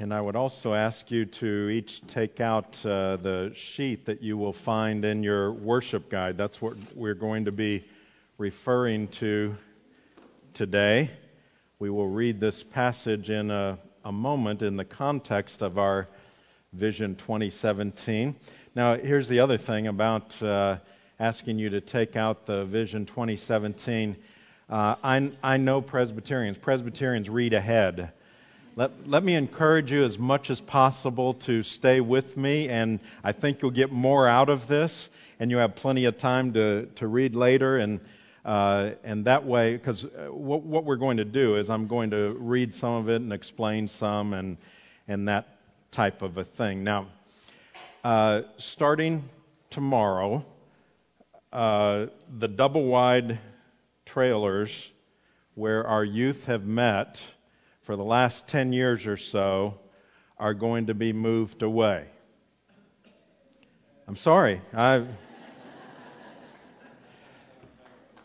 And I would also ask you to each take out the sheet that you will find in your worship guide. That's what we're going to be referring to today. We will read this passage in a moment in the context of our Vision 2017. Now, here's the other thing about asking you to take out the Vision 2017. I know Presbyterians. Presbyterians read ahead. Let me encourage you as much as possible to stay with me, and I think you'll get more out of this, and you have plenty of time to read later, and that way, because what we're going to do is I'm going to read some of it and explain some and that type of a thing. Now, starting tomorrow, the double-wide trailers where our youth have met for the last 10 years or so are going to be moved away. I'm sorry.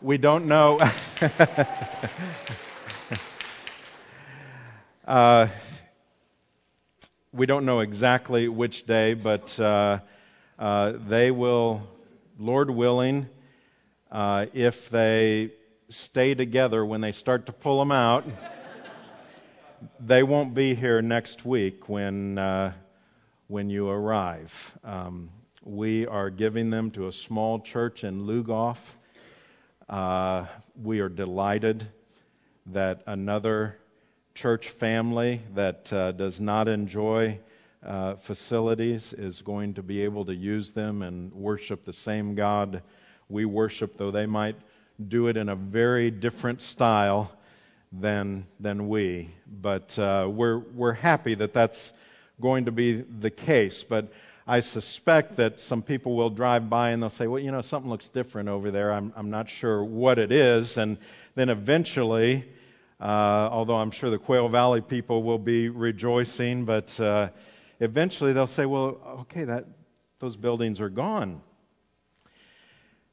We don't know. We don't know exactly which day, but they will, Lord willing, if they stay together when they start to pull them out, they won't be here next week when you arrive. We are giving them to a small church in Lugoff. We are delighted that another church family that does not enjoy facilities is going to be able to use them and worship the same God we worship, though they might do it in a very different style than we, but we're happy that that's going to be the case. But I suspect that some people will drive by and they'll say, well, you know, something looks different over there. I'm not sure what it is. And then eventually, although I'm sure the Quail Valley people will be rejoicing, but eventually they'll say, well, okay, those buildings are gone.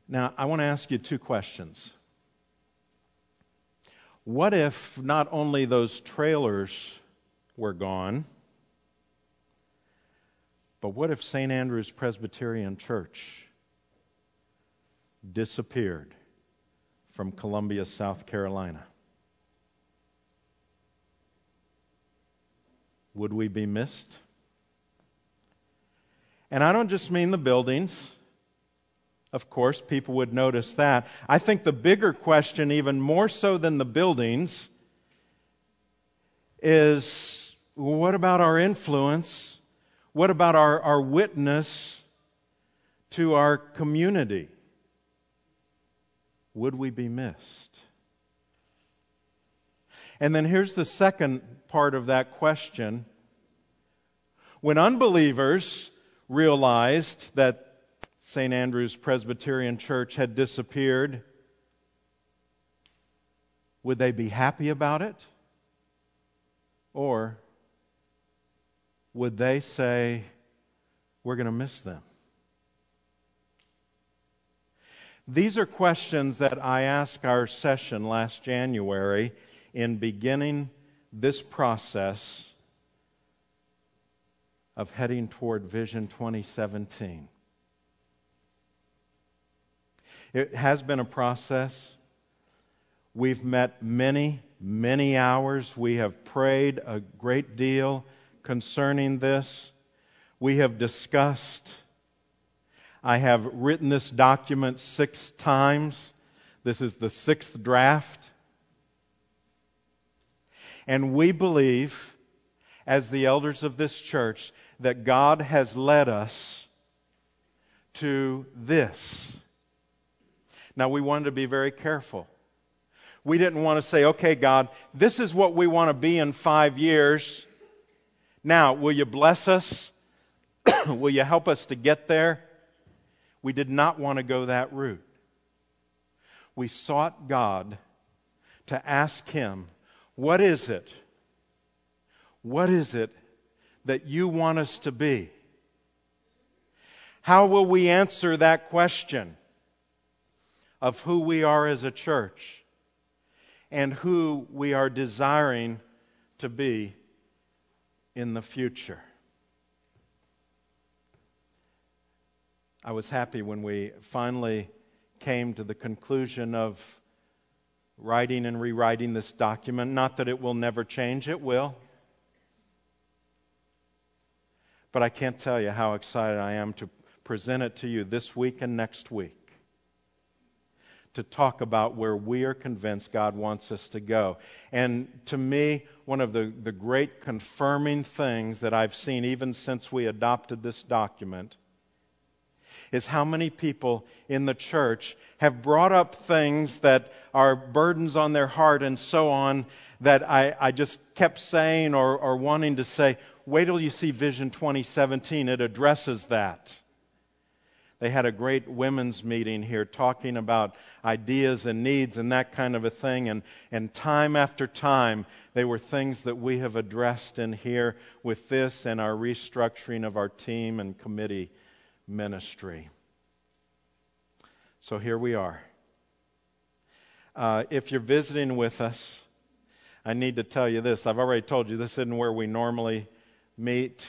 Now, I want to ask you two questions. What if not only those trailers were gone, but what if St. Andrew's Presbyterian Church disappeared from Columbia, South Carolina? Would we be missed? And I don't just mean the buildings. Of course, people would notice that. I think the bigger question, even more so than the buildings, is what about our influence? What about our witness to our community? Would we be missed? And then here's the second part of that question. When unbelievers realized that St. Andrew's Presbyterian Church had disappeared, would they be happy about it? Or would they say, we're going to miss them? These are questions that I asked our session last January in beginning this process of heading toward Vision 2017. It has been a process. We've met many, many hours. We have prayed a great deal concerning this. We have discussed. I have written this document 6 times. This is the 6th draft. And we believe, as the elders of this church, that God has led us to this. Now, we wanted to be very careful. We didn't want to say, okay, God, this is what we want to be in 5 years. Now, will you bless us? Will you help us to get there? We did not want to go that route. We sought God to ask Him, what is it? What is it that you want us to be? How will we answer that question of who we are as a church and who we are desiring to be in the future. I was happy when we finally came to the conclusion of writing and rewriting this document. Not that it will never change, it will. But I can't tell you how excited I am to present it to you this week and next week, to talk about where we are convinced God wants us to go. And to me, one of the great confirming things that I've seen even since we adopted this document is how many people in the church have brought up things that are burdens on their heart and so on that I just kept saying or wanting to say, wait till you see Vision 2017, it addresses that. They had a great women's meeting here talking about ideas and needs and that kind of a thing. And time after time, they were things that we have addressed in here with this and our restructuring of our team and committee ministry. So here we are. If you're visiting with us, I need to tell you this. I've already told you this isn't where we normally meet.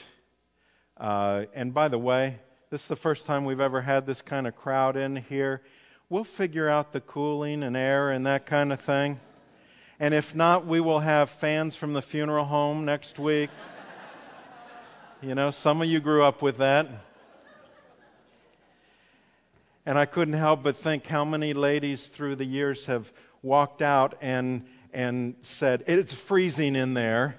And by the way, this is the first time we've ever had this kind of crowd in here. We'll figure out the cooling and air and that kind of thing. And if not, we will have fans from the funeral home next week. You know, some of you grew up with that. And I couldn't help but think how many ladies through the years have walked out and said, it's freezing in there.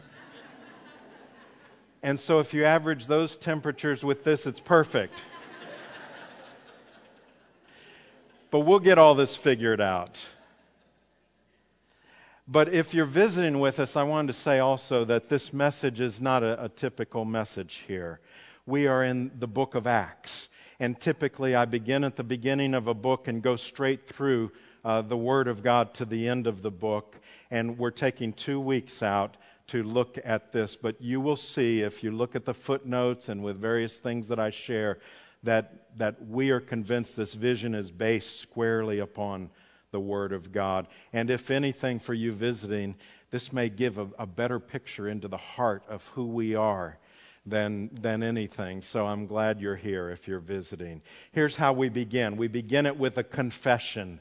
And so if you average those temperatures with this, it's perfect. But we'll get all this figured out. But if you're visiting with us, I wanted to say also that this message is not a typical message here. We are in the book of Acts. And typically I begin at the beginning of a book and go straight through the Word of God to the end of the book. And we're taking 2 weeks out to look at this, but you will see if you look at the footnotes and with various things that I share that we are convinced this vision is based squarely upon the Word of God. And if anything for you visiting, this may give a better picture into the heart of who we are than anything. So I'm glad you're here if you're visiting. Here's how we begin. We begin it with a confession.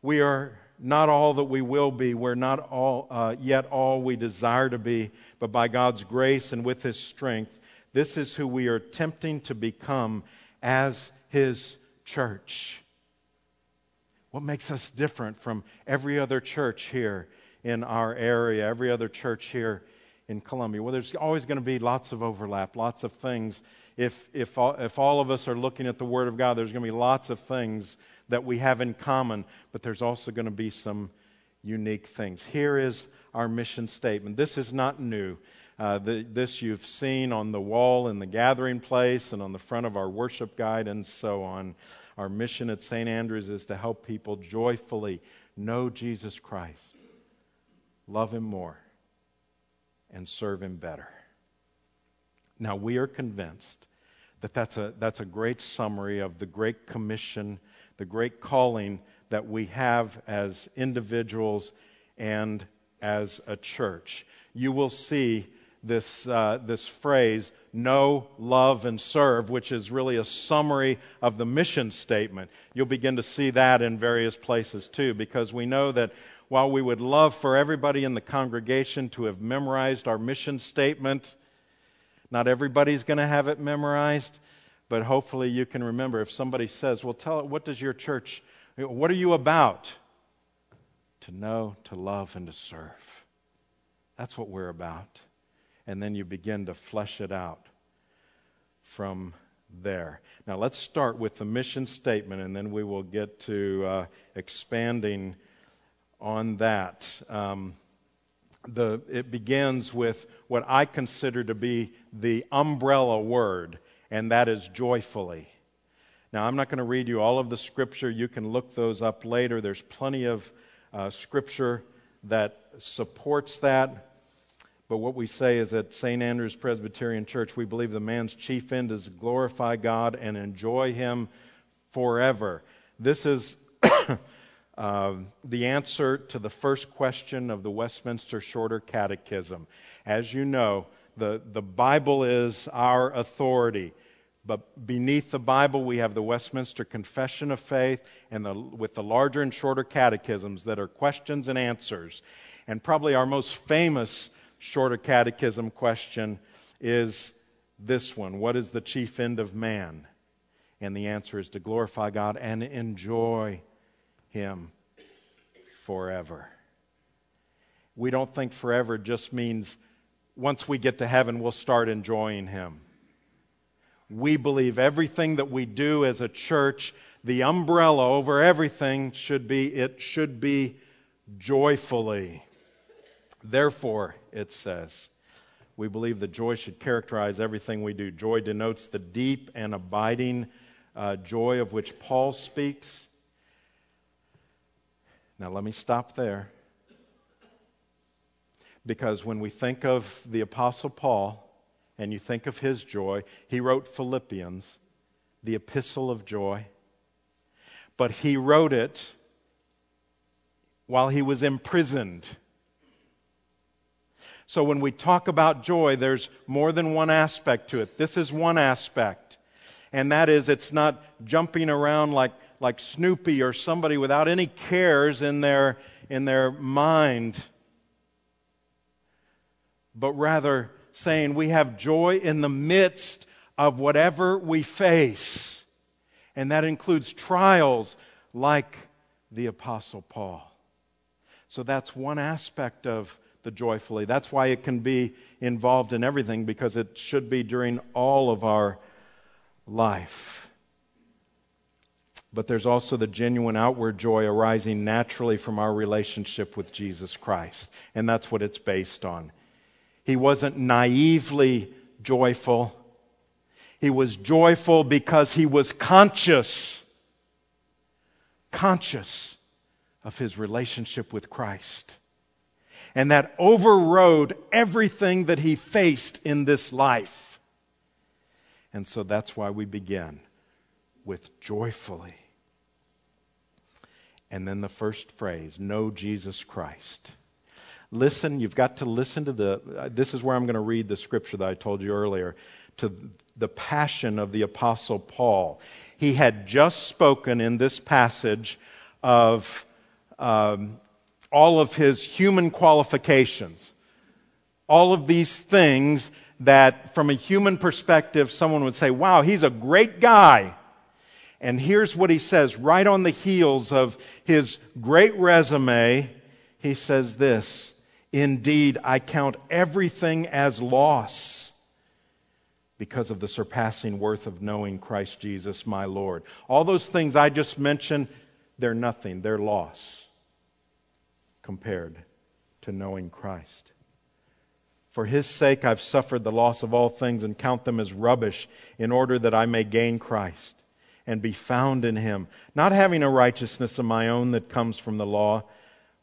We are not all that we will be, we're not all yet all we desire to be, but by God's grace and with His strength, this is who we are attempting to become as His church. What makes us different from every other church here in our area, every other church here in Columbia? Well, there's always going to be lots of overlap, lots of things. If all of us are looking at the Word of God, there's going to be lots of things that we have in common, but there's also going to be some unique things. Here is our mission statement. This is not new. This you've seen on the wall in the gathering place and on the front of our worship guide and so on. Our mission at St. Andrew's is to help people joyfully know Jesus Christ, love Him more, and serve Him better. Now, we are convinced that that's a great summary of the Great Commission, the great calling that we have as individuals and as a church. You will see this phrase, know, love, and serve, which is really a summary of the mission statement. You'll begin to see that in various places too, because we know that while we would love for everybody in the congregation to have memorized our mission statement, not everybody's going to have it memorized. But hopefully you can remember if somebody says, well, tell it, what does your church, what are you about? To know, to love, and to serve. That's what we're about. And then you begin to flesh it out from there. Now let's start with the mission statement, and then we will get to expanding on that. It begins with what I consider to be the umbrella word, and that is joyfully. Now, I'm not going to read you all of the scripture. You can look those up later. There's plenty of scripture that supports that. But what we say is at St. Andrew's Presbyterian Church, we believe the man's chief end is to glorify God and enjoy Him forever. This is the answer to the first question of the Westminster Shorter Catechism. As you know, The Bible is our authority. But beneath the Bible, we have the Westminster Confession of Faith and with the larger and shorter catechisms that are questions and answers. And probably our most famous shorter catechism question is this one: what is the chief end of man? And the answer is to glorify God and enjoy Him forever. We don't think forever just means once we get to heaven, we'll start enjoying Him. We believe everything that we do as a church, the umbrella over everything should be joyfully. Therefore, it says, we believe that joy should characterize everything we do. Joy denotes the deep and abiding joy of which Paul speaks. Now, let me stop there. Because when we think of the Apostle Paul, and you think of his joy, he wrote Philippians, the epistle of joy. But he wrote it while he was imprisoned. So when we talk about joy, there's more than one aspect to it. This is one aspect. And that is, it's not jumping around like Snoopy or somebody without any cares in their mind. But rather, saying we have joy in the midst of whatever we face. And that includes trials like the Apostle Paul. So that's one aspect of the joyfully. That's why it can be involved in everything, because it should be during all of our life. But there's also the genuine outward joy arising naturally from our relationship with Jesus Christ. And that's what it's based on. He wasn't naively joyful. He was joyful because he was conscious of his relationship with Christ. And that overrode everything that he faced in this life. And so that's why we begin with joyfully. And then the first phrase, know Jesus Christ. Listen, you've got to listen to this is where I'm going to read the scripture that I told you earlier, to the passion of the Apostle Paul. He had just spoken in this passage of all of his human qualifications, all of these things that from a human perspective someone would say, wow, he's a great guy. And here's what he says right on the heels of his great resume. He says this: indeed, I count everything as loss because of the surpassing worth of knowing Christ Jesus my Lord. All those things I just mentioned, they're nothing. They're loss compared to knowing Christ. For His sake I've suffered the loss of all things and count them as rubbish in order that I may gain Christ and be found in Him, not having a righteousness of my own that comes from the law,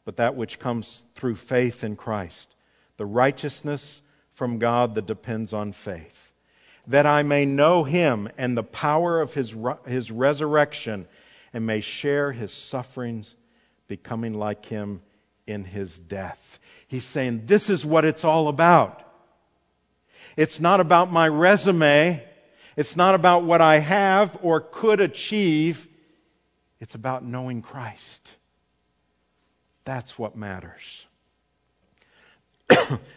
but that which comes through faith in Christ, the righteousness from God that depends on faith, that I may know Him and the power of His resurrection and may share His sufferings, becoming like Him in His death. He's saying this is what it's all about. It's not about my resume. It's not about what I have or could achieve. It's about knowing Christ. That's what matters.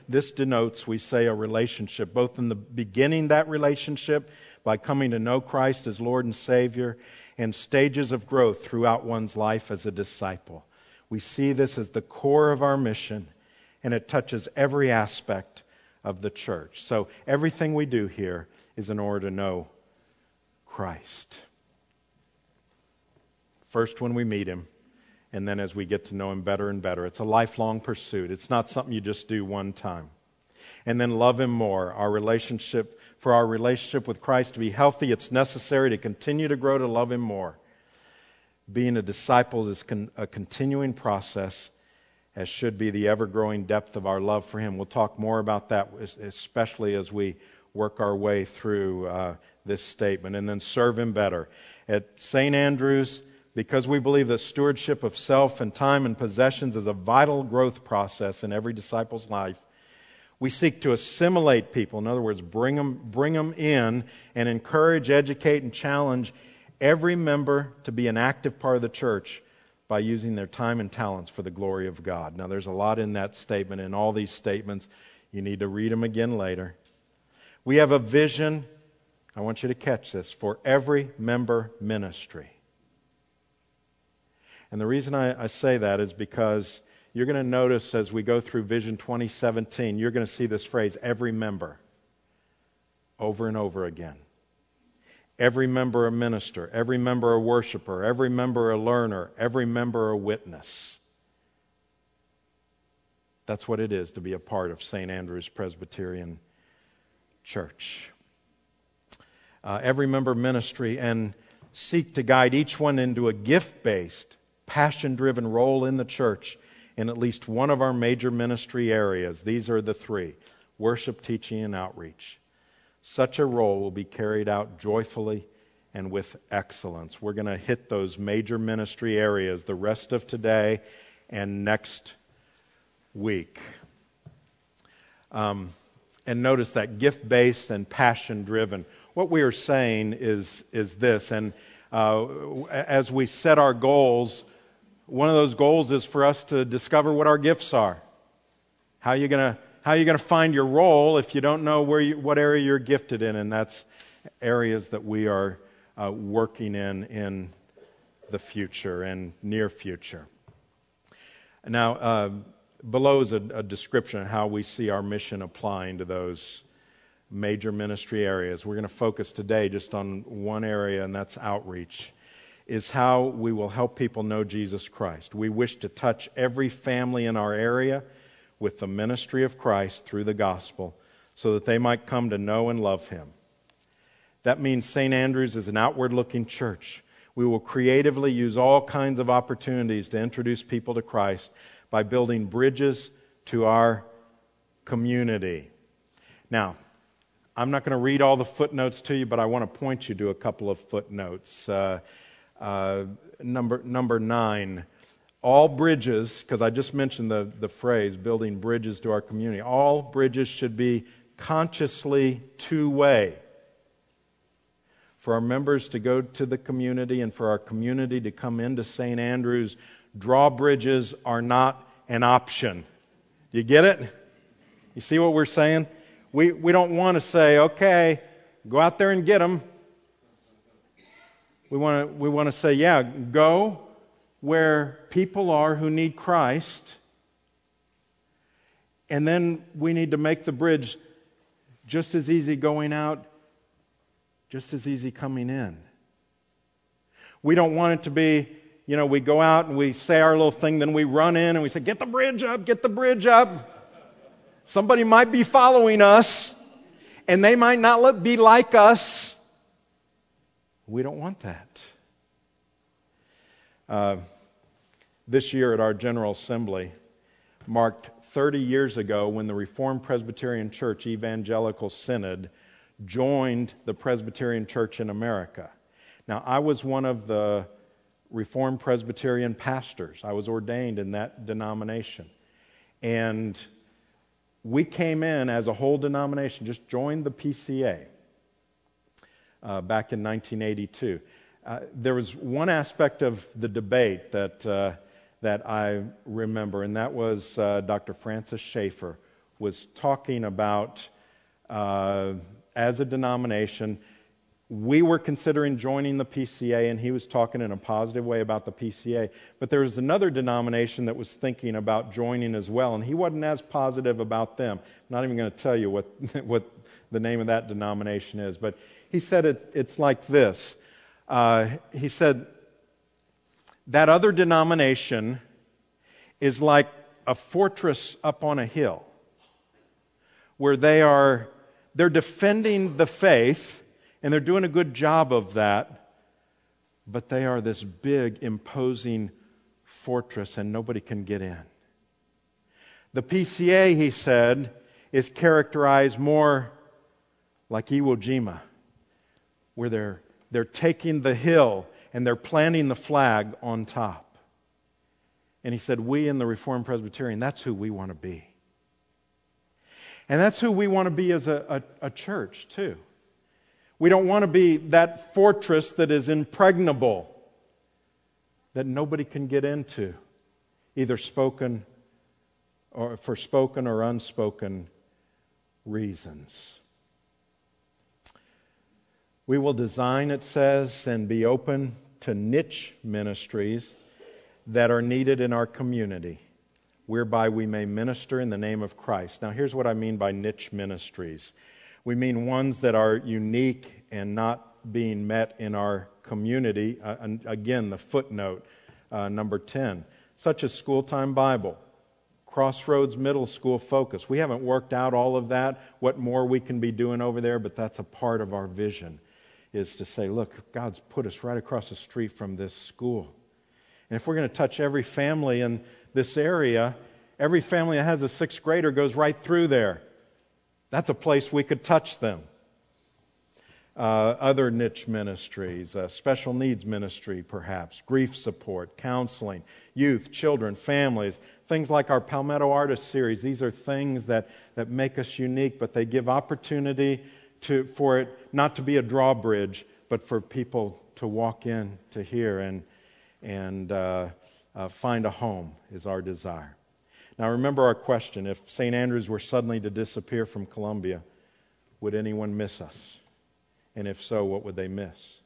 This denotes, we say, a relationship, both in the beginning that relationship by coming to know Christ as Lord and Savior, and stages of growth throughout one's life as a disciple. We see this as the core of our mission, and it touches every aspect of the church. So everything we do here is in order to know Christ. First, when we meet Him, and then as we get to know Him better and better. It's a lifelong pursuit. It's not something you just do one time. And then love Him more. For our relationship with Christ to be healthy, it's necessary to continue to grow to love Him more. Being a disciple is a continuing process, as should be the ever-growing depth of our love for Him. We'll talk more about that, especially as we work our way through this statement. And then serve Him better. At St. Andrew's, because we believe that stewardship of self and time and possessions is a vital growth process in every disciple's life, We seek to assimilate people. In other words, bring them in and encourage, educate, and challenge every member to be an active part of the church by using their time and talents for the glory of God. Now, there's a lot in that statement, in all these statements. You need to read them again later. We have a vision, I want you to catch this, for every member ministry. And the reason I say that is because you're going to notice as we go through Vision 2017, you're going to see this phrase, every member, over and over again. Every member a minister, every member a worshiper, every member a learner, every member a witness. That's what it is to be a part of St. Andrew's Presbyterian Church. Every member ministry, and seek to guide each one into a gift-based, passion-driven role in the church in at least one of our major ministry areas. These are the three: worship, teaching, and outreach. Such a role will be carried out joyfully and with excellence. We're going to hit those major ministry areas the rest of today and next week. And notice that gift-based and passion-driven. What we are saying is this, and as we set our goals, one of those goals is for us to discover what our gifts are. How are you going to find your role if you don't know what area you're gifted in? And that's areas that we are working in the future and near future. Now, below is a description of how we see our mission applying to those major ministry areas. We're going to focus today just on one area, and that's outreach, is how we will help people know Jesus Christ. We wish to touch every family in our area with the ministry of Christ through the gospel so that they might come to know and love Him. That means St. Andrew's is an outward-looking church. We will creatively use all kinds of opportunities to introduce people to Christ by building bridges to our community. Now, I'm not going to read all the footnotes to you, but I want to point you to a couple of footnotes. Number 9. All bridges, because I just mentioned the phrase, building bridges to our community, all bridges should be consciously two-way. For our members to go to the community and for our community to come into St. Andrew's, drawbridges are not an option. You get it? You see what we're saying? We don't want to say, okay, go out there and get them. We want to say, yeah, go where people are who need Christ, and then we need to make the bridge just as easy going out, just as easy coming in. We don't want it to be, you know, we go out and we say our little thing, then we run in and we say, get the bridge up, get the bridge up. Somebody might be following us, and they might not be like us. We don't want that. This year at our General Assembly marked 30 years ago when the Reformed Presbyterian Church Evangelical Synod joined the Presbyterian Church in America. Now, I was one of the Reformed Presbyterian pastors. I was ordained in that denomination. And we came in as a whole denomination, just joined the PCA back in 1982. There was one aspect of the debate that I remember, and that was Dr. Francis Schaeffer was talking about, as a denomination, we were considering joining the PCA, and he was talking in a positive way about the PCA. But there was another denomination that was thinking about joining as well, and he wasn't as positive about them. I'm not even going to tell you what the name of that denomination is, but he said it's like this. He said, that other denomination is like a fortress up on a hill where they're defending the faith and they're doing a good job of that, but they are this big imposing fortress and nobody can get in. The PCA, he said, is characterized more like Iwo Jima, where they're taking the hill and they're planting the flag on top. And he said, we in the Reformed Presbyterian, that's who we want to be. And that's who we want to be as a church, too. We don't want to be that fortress that is impregnable, that nobody can get into, either spoken or for spoken or unspoken reasons. We will design, it says, and be open to niche ministries that are needed in our community, whereby we may minister in the name of Christ. Now, here's what I mean by niche ministries. We mean ones that are unique and not being met in our community. Again, the footnote, number 10, such as School Time Bible, Crossroads Middle School Focus. We haven't worked out all of that, what more we can be doing over there, but that's a part of our vision, is to say, look, God's put us right across the street from this school. And if we're going to touch every family in this area, every family that has a sixth grader goes right through there. That's a place we could touch them. Other niche ministries, special needs ministry perhaps, grief support, counseling, youth, children, families, things like our Palmetto Artist Series. These are things that make us unique, but they give opportunity for it not to be a drawbridge, but for people to walk in to here and find a home is our desire. Now remember our question, if St. Andrew's were suddenly to disappear from Columbia, would anyone miss us? And if so, what would they miss?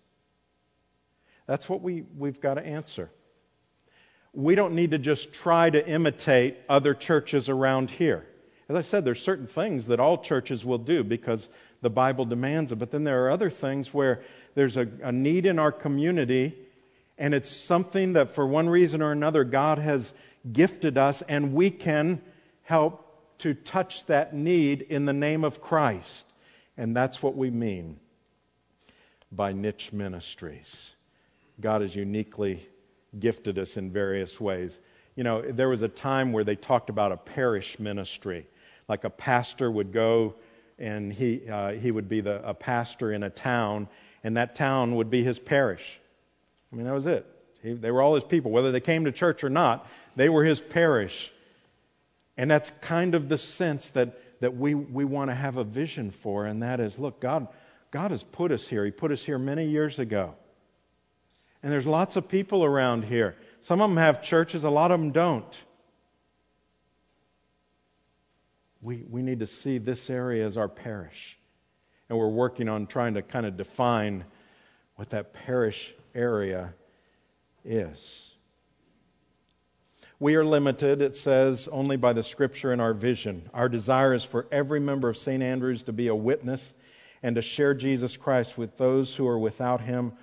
That's what we've got to answer. We don't need to just try to imitate other churches around here. As I said, there's certain things that all churches will do because the Bible demands it, but then there are other things where there's a need in our community, and it's something that for one reason or another God has gifted us, and we can help to touch that need in the name of Christ. And that's what we mean by niche ministries. God has uniquely gifted us in various ways. You know, there was a time where they talked about a parish ministry, like a pastor would go and he would be a pastor in a town, and that town would be his parish. I mean, that was it. They were all his people, whether they came to church or not, they were his parish. And that's kind of the sense that we want to have a vision for, and that is, look, God has put us here. He put us here many years ago. And there's lots of people around here. Some of them have churches, a lot of them don't. We need to see this area as our parish. And we're working on trying to kind of define what that parish area is. We are limited, it says, only by the Scripture and our vision. Our desire is for every member of St. Andrew's to be a witness and to share Jesus Christ with those who are without Him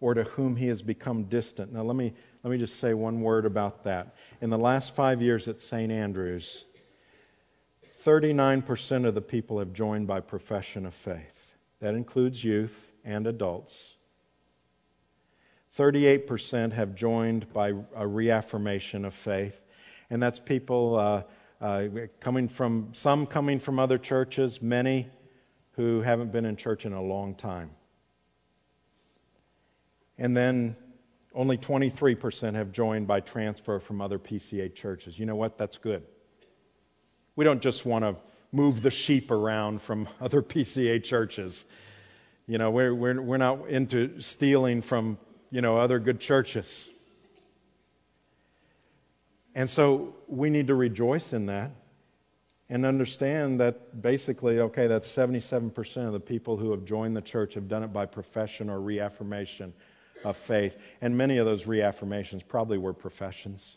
or to whom He has become distant. Now, let me just say one word about that. In the last 5 years at St. Andrew's, 39% of the people have joined by profession of faith. That includes youth and adults. 38% have joined by a reaffirmation of faith, and that's people coming from other churches, many who haven't been in church in a long time. And then only 23% have joined by transfer from other PCA churches. You know what? That's good. We don't just want to move the sheep around from other PCA churches. You know, we're not into stealing from, you know, other good churches. And so we need to rejoice in that and understand that basically, okay, that's 77% of the people who have joined the church have done it by profession or reaffirmation of faith. And many of those reaffirmations probably were professions.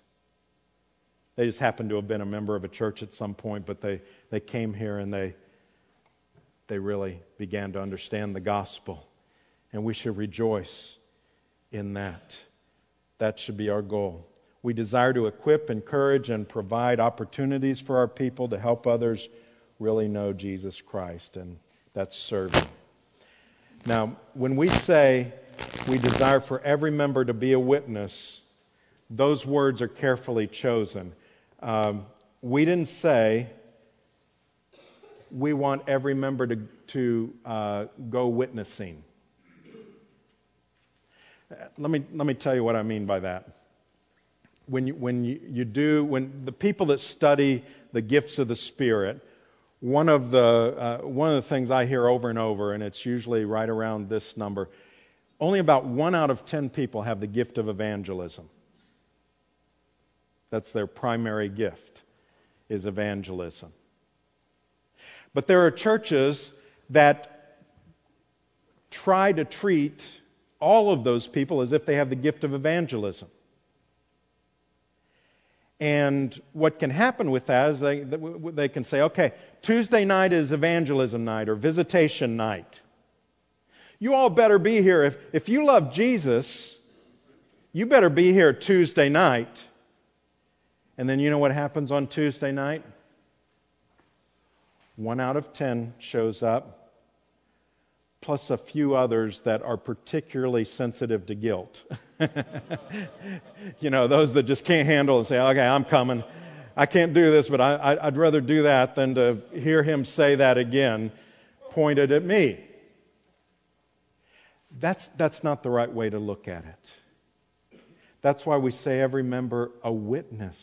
They just happened to have been a member of a church at some point, but they came here and they really began to understand the gospel. And we should rejoice in that. That should be our goal. We desire to equip, encourage, and provide opportunities for our people to help others really know Jesus Christ, and that's serving. Now, when we say we desire for every member to be a witness, those words are carefully chosen. We didn't say we want every member to go witnessing. Let me tell you what I mean by that. When the people that study the gifts of the Spirit One of the things I hear over and over, and it's usually right around this number, only about 1 out of 10 people have the gift of evangelism. That's their primary gift, is evangelism. But there are churches that try to treat all of those people as if they have the gift of evangelism. And what can happen with that is they can say, okay, Tuesday night is evangelism night or visitation night. You all better be here. If you love Jesus, you better be here Tuesday night. And then you know what happens on Tuesday night? 1 out of 10 shows up, plus a few others that are particularly sensitive to guilt. You know, those that just can't handle it and say, okay, I'm coming. I can't do this, but I'd rather do that than to hear him say that again, pointed at me. That's not the right way to look at it. That's why we say every member a witness,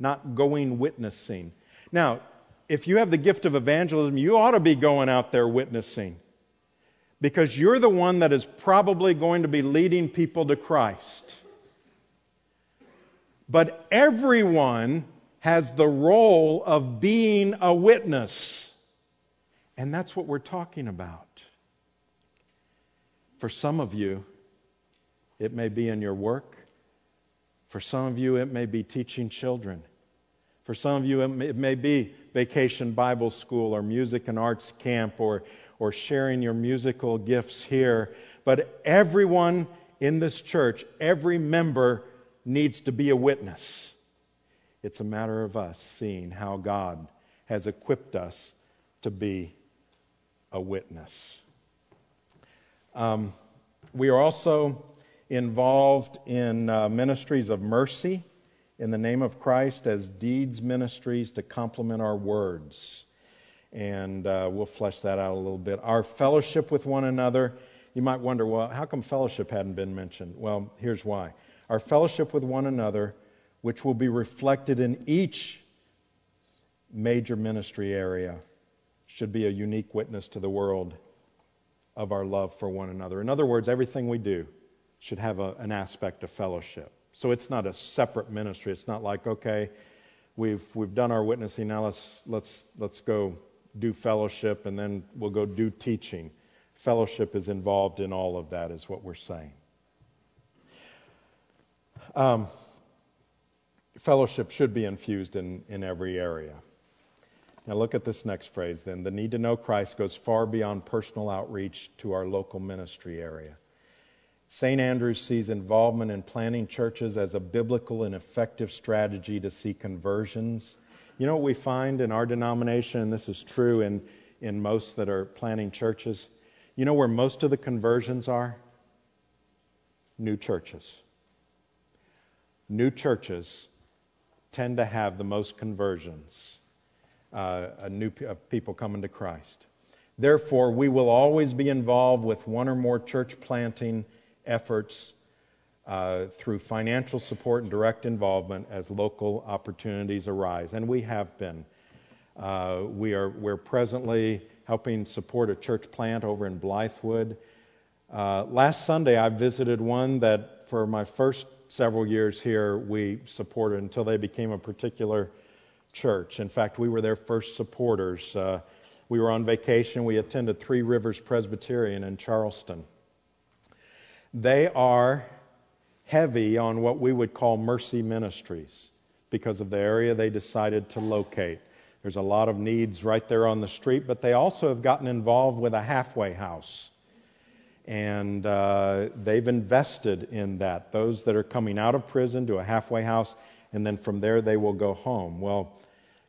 not going witnessing. Now, if you have the gift of evangelism, you ought to be going out there witnessing, because you're the one that is probably going to be leading people to Christ. But everyone has the role of being a witness, and that's what we're talking about. For some of you, it may be in your work. For some of you, it may be teaching children. For some of you, it may be vacation Bible school or music and arts camp or sharing your musical gifts here. But everyone in this church, every member needs to be a witness. It's a matter of us seeing how God has equipped us to be a witness. We are also involved in ministries of mercy in the name of Christ as deeds ministries to complement our words. And we'll flesh that out a little bit. Our fellowship with one another. You might wonder, well, how come fellowship hadn't been mentioned? Well, here's why. Our fellowship with one another, which will be reflected in each major ministry area, should be a unique witness to the world of our love for one another. In other words, everything we do should have an aspect of fellowship. So it's not a separate ministry. It's not like, okay, we've done our witnessing, now let's go do fellowship, and then we'll go do teaching. Fellowship is involved in all of that, is what we're saying. Fellowship should be infused in every area. Now look at this next phrase then. The need to know Christ goes far beyond personal outreach to our local ministry area. St. Andrew's sees involvement in planting churches as a biblical and effective strategy to see conversions. You know what we find in our denomination, and this is true in most that are planting churches, you know where most of the conversions are? New churches. New churches tend to have the most conversions. People coming to Christ. Therefore, we will always be involved with one or more church planting efforts through financial support and direct involvement as local opportunities arise. And we have been. We're presently helping support a church plant over in Blythewood. Last Sunday, I visited one that for my first several years here, we supported until they became a particular church. In fact, we were their first supporters. We were on vacation. We attended Three Rivers Presbyterian in Charleston. They are heavy on what we would call mercy ministries because of the area they decided to locate. There's a lot of needs right there on the street, but they also have gotten involved with a halfway house. And they've invested in that. Those that are coming out of prison to a halfway house, and then from there they will go home. Well,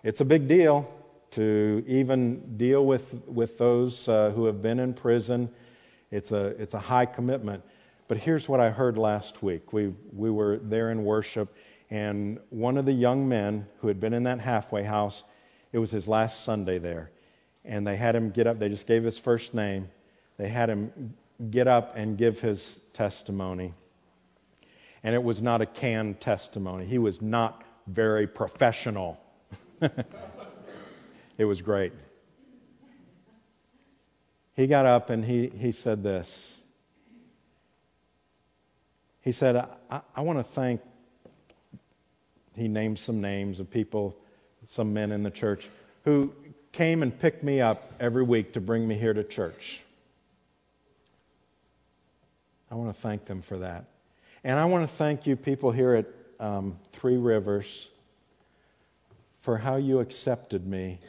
it's a big deal to even deal with those who have been in prison. It's a high commitment. But here's what I heard last week. We were there in worship, and one of the young men who had been in that halfway house, it was his last Sunday there, and they had him get up. They just gave his first name. They had him get up and give his testimony. And it was not a canned testimony. He was not very professional. It was great. He got up and he said this. He said, I want to thank, he named some names of people, some men in the church, who came and picked me up every week to bring me here to church. I want to thank them for that. And I want to thank you people here at Three Rivers for how you accepted me.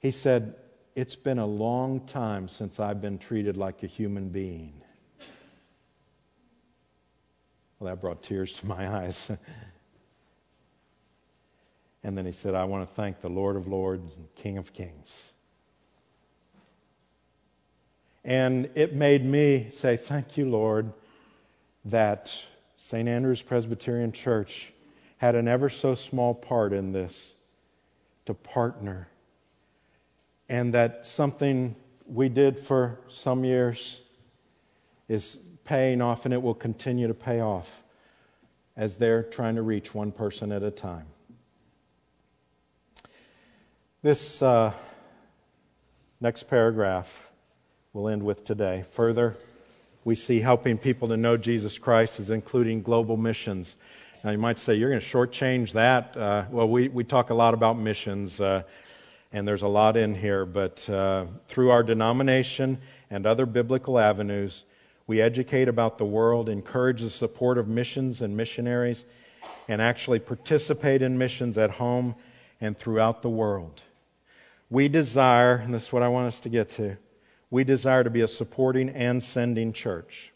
He said, it's been a long time since I've been treated like a human being. Well, that brought tears to my eyes. And then he said, I want to thank the Lord of Lords and King of Kings. And it made me say, thank you, Lord, that St. Andrew's Presbyterian Church had an ever so small part in this, to partner. And that something we did for some years is paying off, and it will continue to pay off as they're trying to reach one person at a time. This next paragraph we'll end with today. Further, we see helping people to know Jesus Christ as including global missions. Now, you might say, you're going to shortchange that. Well, we talk a lot about missions, and there's a lot in here, but through our denomination and other biblical avenues, we educate about the world, encourage the support of missions and missionaries, and actually participate in missions at home and throughout the world. We desire, and this is what I want us to get to, we desire to be a supporting and sending church.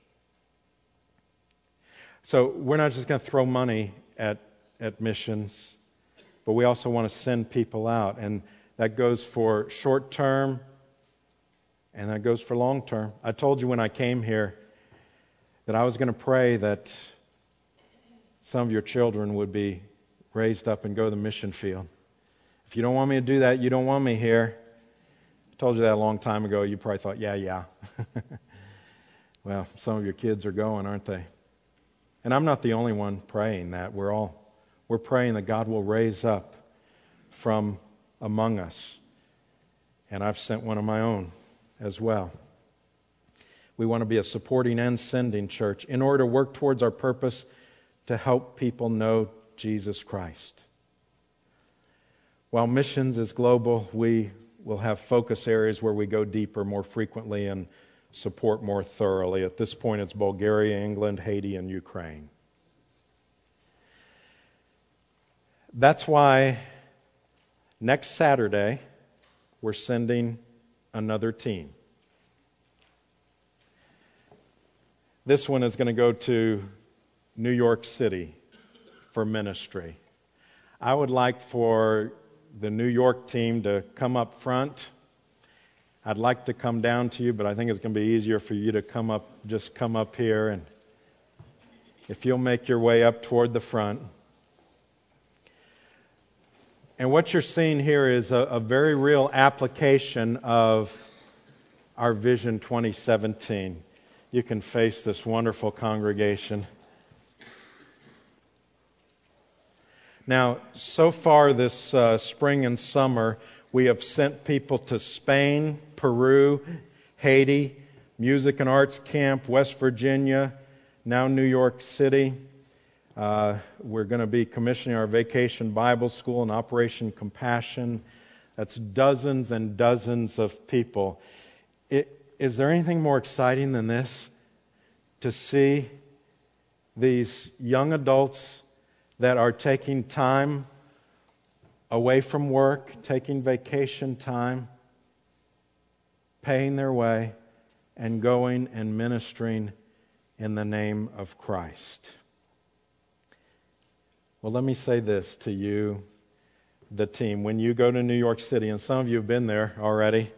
So we're not just going to throw money at missions, but we also want to send people out. And that goes for short term, and that goes for long term. I told you when I came here that I was going to pray that some of your children would be raised up and go to the mission field. If you don't want me to do that, you don't want me here. Told you that a long time ago. You probably thought, yeah. Well, some of your kids are going, aren't they? And I'm not the only one praying that. We're praying that God will raise up from among us. And I've sent one of my own as well. We want to be a supporting and sending church in order to work towards our purpose to help people know Jesus Christ. While missions is global, we'll have focus areas where we go deeper more frequently and support more thoroughly. At this point, it's Bulgaria, England, Haiti, and Ukraine. That's why next Saturday, we're sending another team. This one is going to go to New York City for ministry. I would like for the New York team to come up front. I'd like to come down to you, but I think it's going to be easier for you to come up here, and if you'll make your way up toward the front. And what you're seeing here is a very real application of our Vision 2017. You can face this wonderful congregation. Now, so far this spring and summer, we have sent people to Spain, Peru, Haiti, Music and Arts Camp, West Virginia, now New York City. We're going to be commissioning our Vacation Bible School and Operation Compassion. That's dozens and dozens of people. Is there anything more exciting than this? To see these young adults that are taking time away from work, taking vacation time, paying their way, and going and ministering in the name of Christ. Well, let me say this to you, the team. When you go to New York City, and some of you have been there already,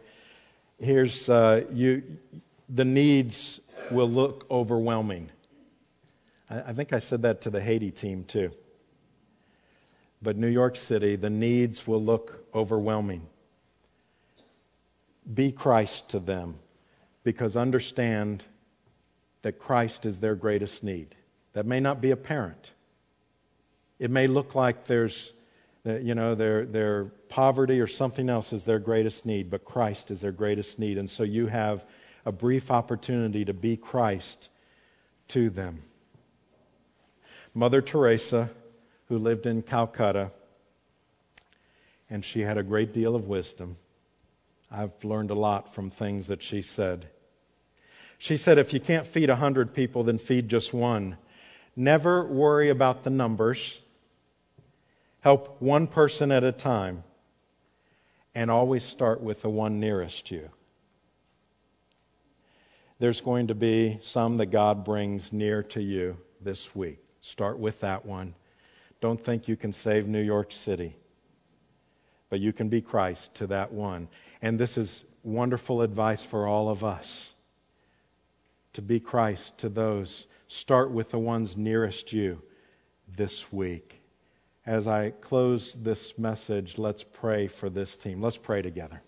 here's the needs will look overwhelming. I think I said that to the Haiti team too. But New York City, the needs will look overwhelming. Be Christ to them, because understand that Christ is their greatest need. That may not be apparent. It may look like there's You know, their poverty or something else is their greatest need, but Christ is their greatest need. And so you have a brief opportunity to be Christ to them. Mother Teresa, who lived in Calcutta, and she had a great deal of wisdom. I've learned a lot from things that she said. She said, if you can't feed 100 people, then feed just one. Never worry about the numbers. Help one person at a time, and always start with the one nearest you. There's going to be some that God brings near to you this week. Start with that one. Don't think you can save New York City, but you can be Christ to that one. And this is wonderful advice for all of us, to be Christ to those. Start with the ones nearest you this week. As I close this message, let's pray for this team. Let's pray together.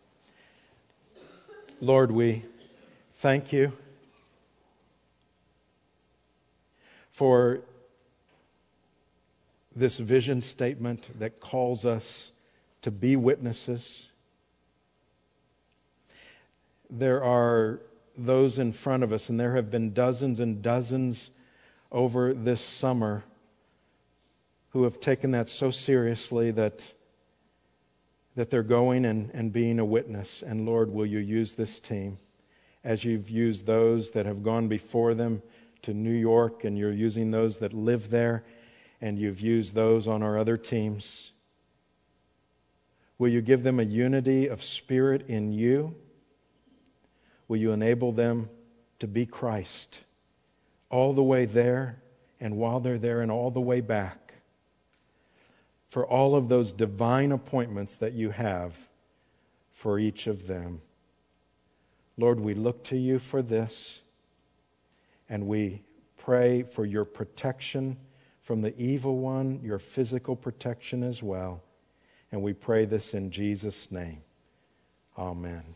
Lord, we thank you for this vision statement that calls us to be witnesses. There are those in front of us, and there have been dozens and dozens over this summer who have taken that so seriously that they're going and being a witness. And Lord, will you use this team as you've used those that have gone before them to New York, and you're using those that live there, and you've used those on our other teams. Will you give them a unity of spirit in you? Will you enable them to be Christ all the way there, and while they're there, and all the way back, for all of those divine appointments that you have for each of them. Lord, we look to you for this, and we pray for your protection from the evil one, your physical protection as well. And we pray this in Jesus' name. Amen.